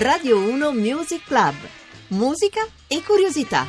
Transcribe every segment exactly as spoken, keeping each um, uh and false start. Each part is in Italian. Radio uno Music Club. Musica e curiosità.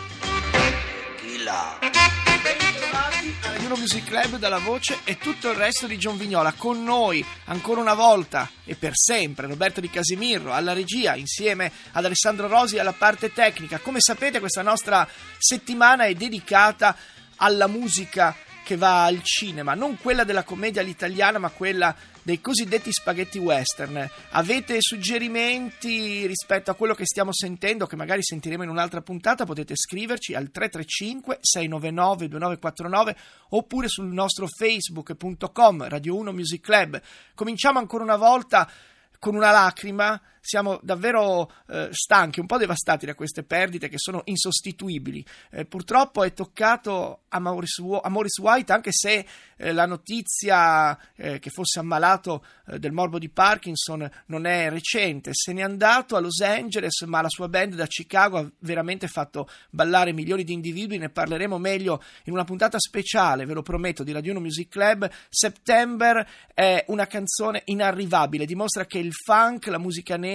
Bentornati a Radio uno Music Club, dalla voce e tutto il resto di John Vignola. Con noi ancora una volta e per sempre Roberto Di Casimirro alla regia, insieme ad Alessandro Rosi alla parte tecnica. Come sapete, questa nostra settimana è dedicata alla musica che va al cinema, non quella della commedia all'italiana, ma quella dei cosiddetti spaghetti western. Avete suggerimenti rispetto a quello che stiamo sentendo, che magari sentiremo in un'altra puntata? Potete scriverci al tre tre cinque sei nove nove due nove quattro nove oppure sul nostro facebook punto com Radio uno Music Club. Cominciamo ancora una volta con una lacrima. Siamo davvero eh, stanchi, un po' devastati da queste perdite che sono insostituibili. Eh, purtroppo è toccato a Maurice, a Maurice White, anche se eh, la notizia eh, che fosse ammalato eh, del morbo di Parkinson non è recente. Se n'è andato a Los Angeles, ma la sua band da Chicago ha veramente fatto ballare milioni di individui. Ne parleremo meglio in una puntata speciale, ve lo prometto, di Radio uno Music Club. September è una canzone inarrivabile, dimostra che il funk, la musica nera,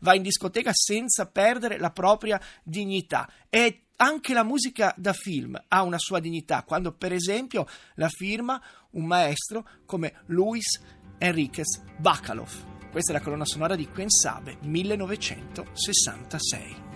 va in discoteca senza perdere la propria dignità. E anche la musica da film ha una sua dignità, quando per esempio la firma un maestro come Luis Enriquez Bacalov. Questa è la colonna sonora di Queen Sabe, millenovecentosessantasei.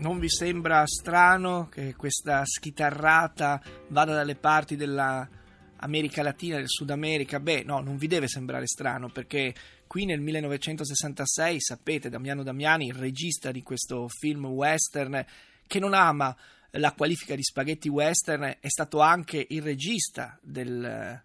Non vi sembra strano che questa schitarrata vada dalle parti dell'America Latina, del Sud America? Beh, no, non vi deve sembrare strano, perché qui nel millenovecentosessantasei, sapete, Damiano Damiani, il regista di questo film western, che non ama la qualifica di spaghetti western, è stato anche il regista del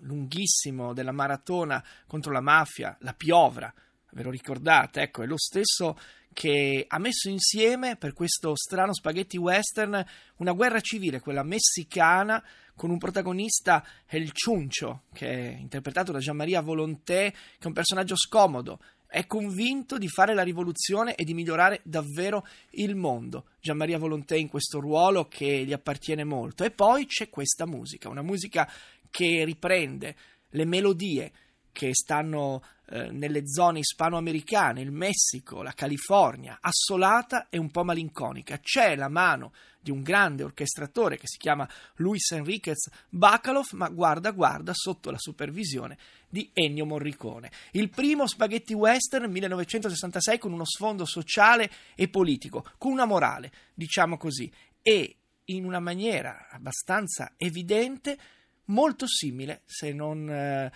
lunghissimo, della maratona contro la mafia, La Piovra. ve lo ricordate, ecco, è lo stesso che ha messo insieme per questo strano spaghetti western una guerra civile, quella messicana, con un protagonista El Chuncho, che è interpretato da Gianmaria Volonté, che è un personaggio scomodo, è convinto di fare la rivoluzione e di migliorare davvero il mondo. Gianmaria Volonté in questo ruolo che gli appartiene molto. E poi c'è questa musica, una musica che riprende le melodie che stanno eh, nelle zone ispanoamericane, il Messico, la California, assolata e un po' malinconica. C'è la mano di un grande orchestratore che si chiama Luis Enriquez Bacalov, ma guarda guarda sotto la supervisione di Ennio Morricone. Il primo spaghetti western millenovecentosessantasei con uno sfondo sociale e politico, con una morale, diciamo così, e in una maniera abbastanza evidente molto simile, se non eh,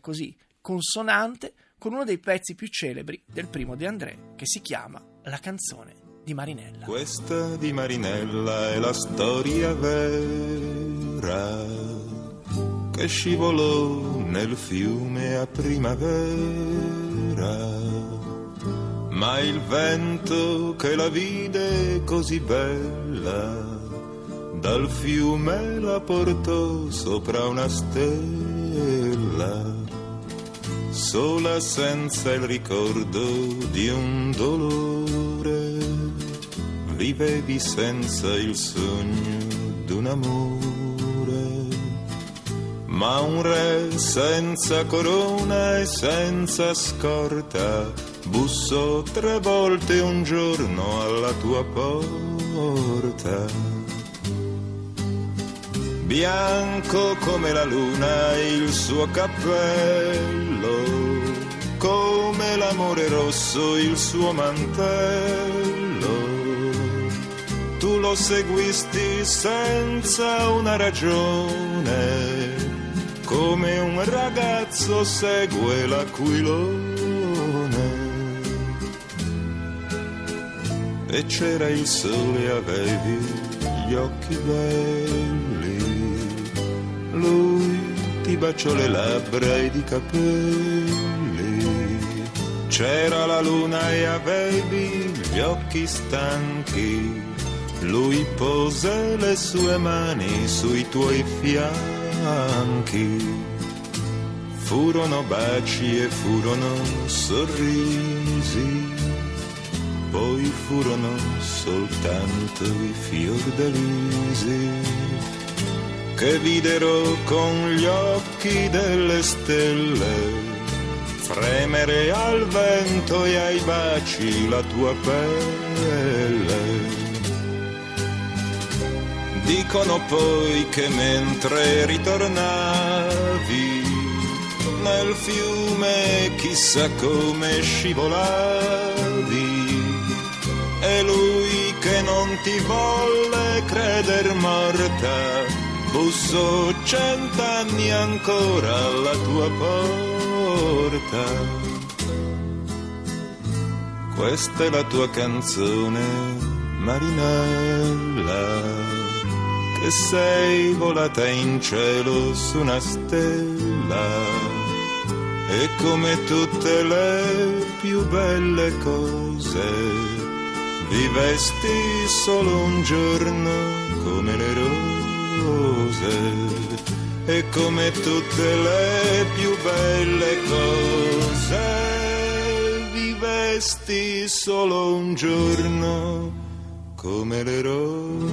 così, consonante, con uno dei pezzi più celebri del primo De André, che si chiama La canzone di Marinella. Questa di Marinella è la storia vera che scivolò nel fiume a primavera, ma il vento che la vide così bella dal fiume la portò sopra una stella, sola senza il ricordo di un dolore, vivevi senza il sogno d'un amore, ma un re senza corona e senza scorta bussò tre volte un giorno alla tua porta. Bianco come la luna il suo cappello, come l'amore rosso il suo mantello. Tu lo seguisti senza una ragione, come un ragazzo segue l'aquilone. E c'era il sole e avevi gli occhi belli, lui ti baciò le labbra ed i capelli, c'era la luna e avevi gli occhi stanchi, lui pose le sue mani sui tuoi fianchi, furono baci e furono sorrisi, poi furono soltanto i fiordalisi, che videro con gli occhi delle stelle fremere al vento e ai baci la tua pelle. Dicono poi che mentre ritornavi nel fiume chissà come scivolavi, e lui che non ti volle creder morta bussò cent'anni ancora alla tua porta. Questa è la tua canzone, Marinella, che sei volata in cielo su una stella, e come tutte le più belle cose vivesti solo un giorno come le rose. E come tutte le più belle cose vivesti solo un giorno come le rose.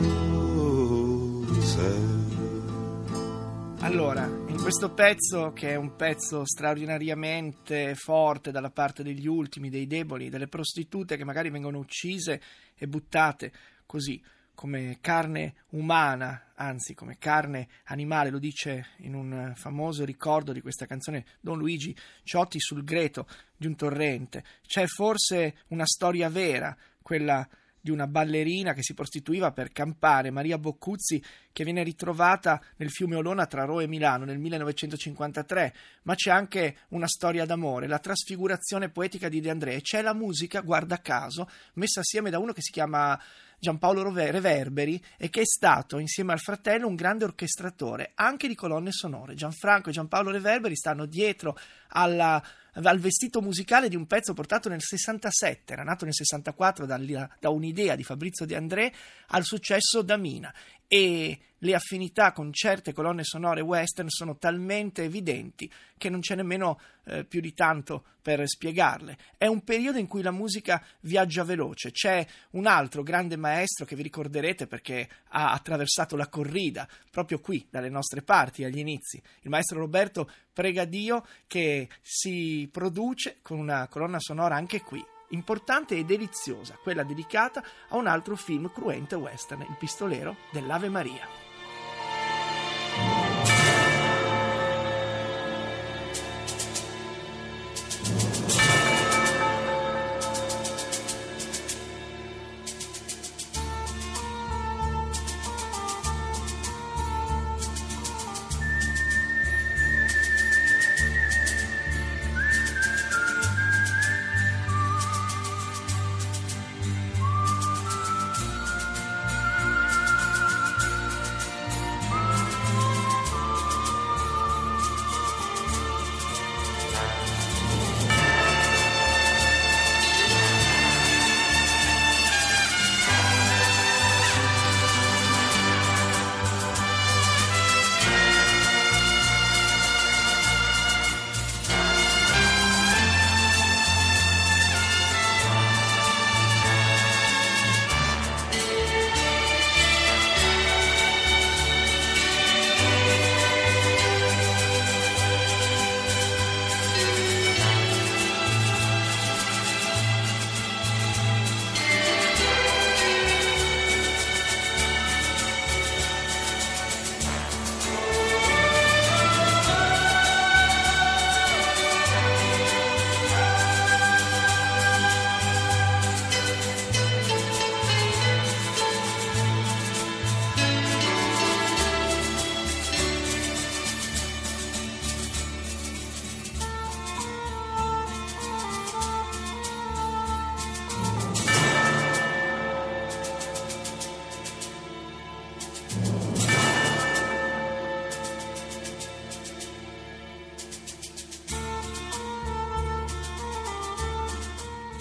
Allora, in questo pezzo, che è un pezzo straordinariamente forte dalla parte degli ultimi, dei deboli, delle prostitute che magari vengono uccise e buttate così, come carne umana, anzi come carne animale, lo dice in un famoso ricordo di questa canzone Don Luigi Ciotti sul greto di un torrente. C'è forse una storia vera, quella di una ballerina che si prostituiva per campare, Maria Boccuzzi, che viene ritrovata nel fiume Olona tra Rho e Milano nel millenovecentocinquantatré, ma c'è anche una storia d'amore, la trasfigurazione poetica di De André, e c'è la musica, guarda caso, messa assieme da uno che si chiama Giampaolo Reverberi, e che è stato insieme al fratello un grande orchestratore anche di colonne sonore. Gianfranco e Giampaolo Reverberi stanno dietro alla, al vestito musicale di un pezzo portato nel sessantasette, era nato nel sessantaquattro da, da un'idea di Fabrizio De André, al successo da Mina, e le affinità con certe colonne sonore western sono talmente evidenti che non c'è nemmeno eh, più di tanto per spiegarle. È un periodo in cui la musica viaggia veloce. C'è un altro grande maestro che vi ricorderete perché ha attraversato la corrida proprio qui dalle nostre parti agli inizi, il maestro Roberto Pregadio, che si produce con una colonna sonora anche qui importante e deliziosa, quella dedicata a un altro film cruento western, Il Pistolero dell'Ave Maria.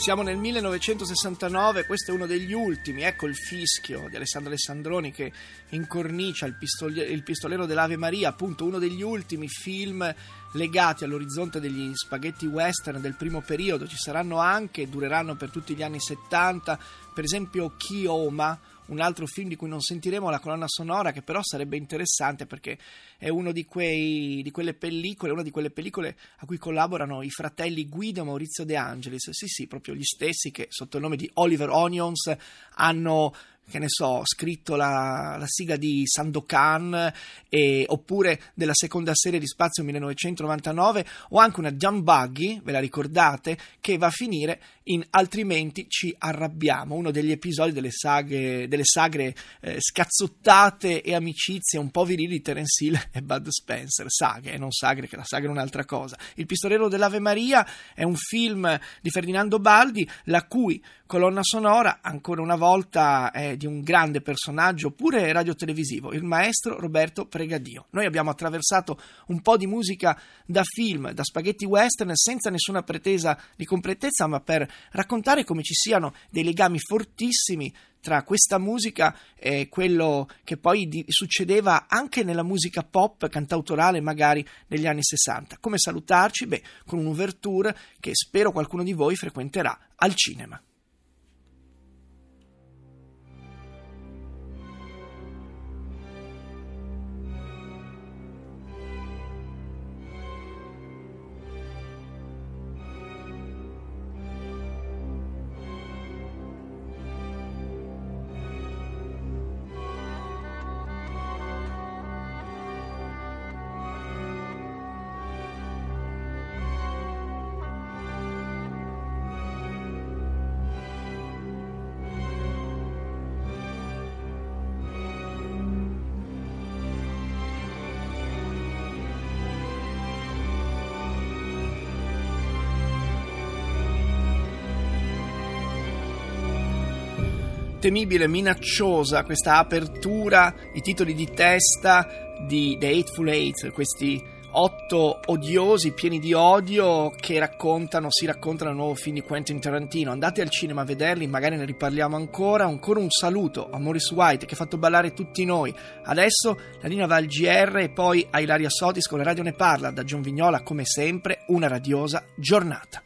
Siamo nel millenovecentosessantanove, questo è uno degli ultimi, ecco il fischio di Alessandro Alessandroni che incornicia il, pistole- il Pistolero dell'Ave Maria, appunto uno degli ultimi film legati all'orizzonte degli spaghetti western del primo periodo. Ci saranno anche, dureranno per tutti gli anni settanta, per esempio Chioma, un altro film di cui non sentiremo la colonna sonora, che però sarebbe interessante perché è uno di quei di quelle pellicole, una di quelle pellicole a cui collaborano i fratelli Guido e Maurizio De Angelis, sì sì, proprio gli stessi che sotto il nome di Oliver Onions hanno, che ne so, scritto la, la sigla di Sandokan, e, oppure della seconda serie di Spazio millenovecentonovantanove, o anche una Jump Buggy, ve la ricordate, che va a finire in Altrimenti ci arrabbiamo, uno degli episodi delle saghe, delle sagre eh, scazzottate e amicizie un po' virili di Terence Hill e Bud Spencer, saghe e non sagre, che la sagra è un'altra cosa. Il Pistolero dell'Ave Maria è un film di Ferdinando Baldi, la cui colonna sonora ancora una volta è di un grande personaggio pure radiotelevisivo, il maestro Roberto Pregadio. Noi abbiamo attraversato un po' di musica da film, da spaghetti western, senza nessuna pretesa di completezza, ma per raccontare come ci siano dei legami fortissimi tra questa musica e quello che poi di- succedeva anche nella musica pop cantautorale magari degli anni sessanta. Come salutarci? Beh, con un'ouverture che spero qualcuno di voi frequenterà al cinema. temibile, minacciosa questa apertura, i titoli di testa di The Hateful Eight, questi otto odiosi, pieni di odio, che raccontano, si raccontano il nuovo film di Quentin Tarantino. Andate al cinema a vederli, magari ne riparliamo ancora. Ancora un saluto a Maurice White, che ha fatto ballare tutti noi. Adesso la linea va al G R e poi a Ilaria Sodis con La Radio Ne Parla. Da John Vignola, come sempre, una radiosa giornata.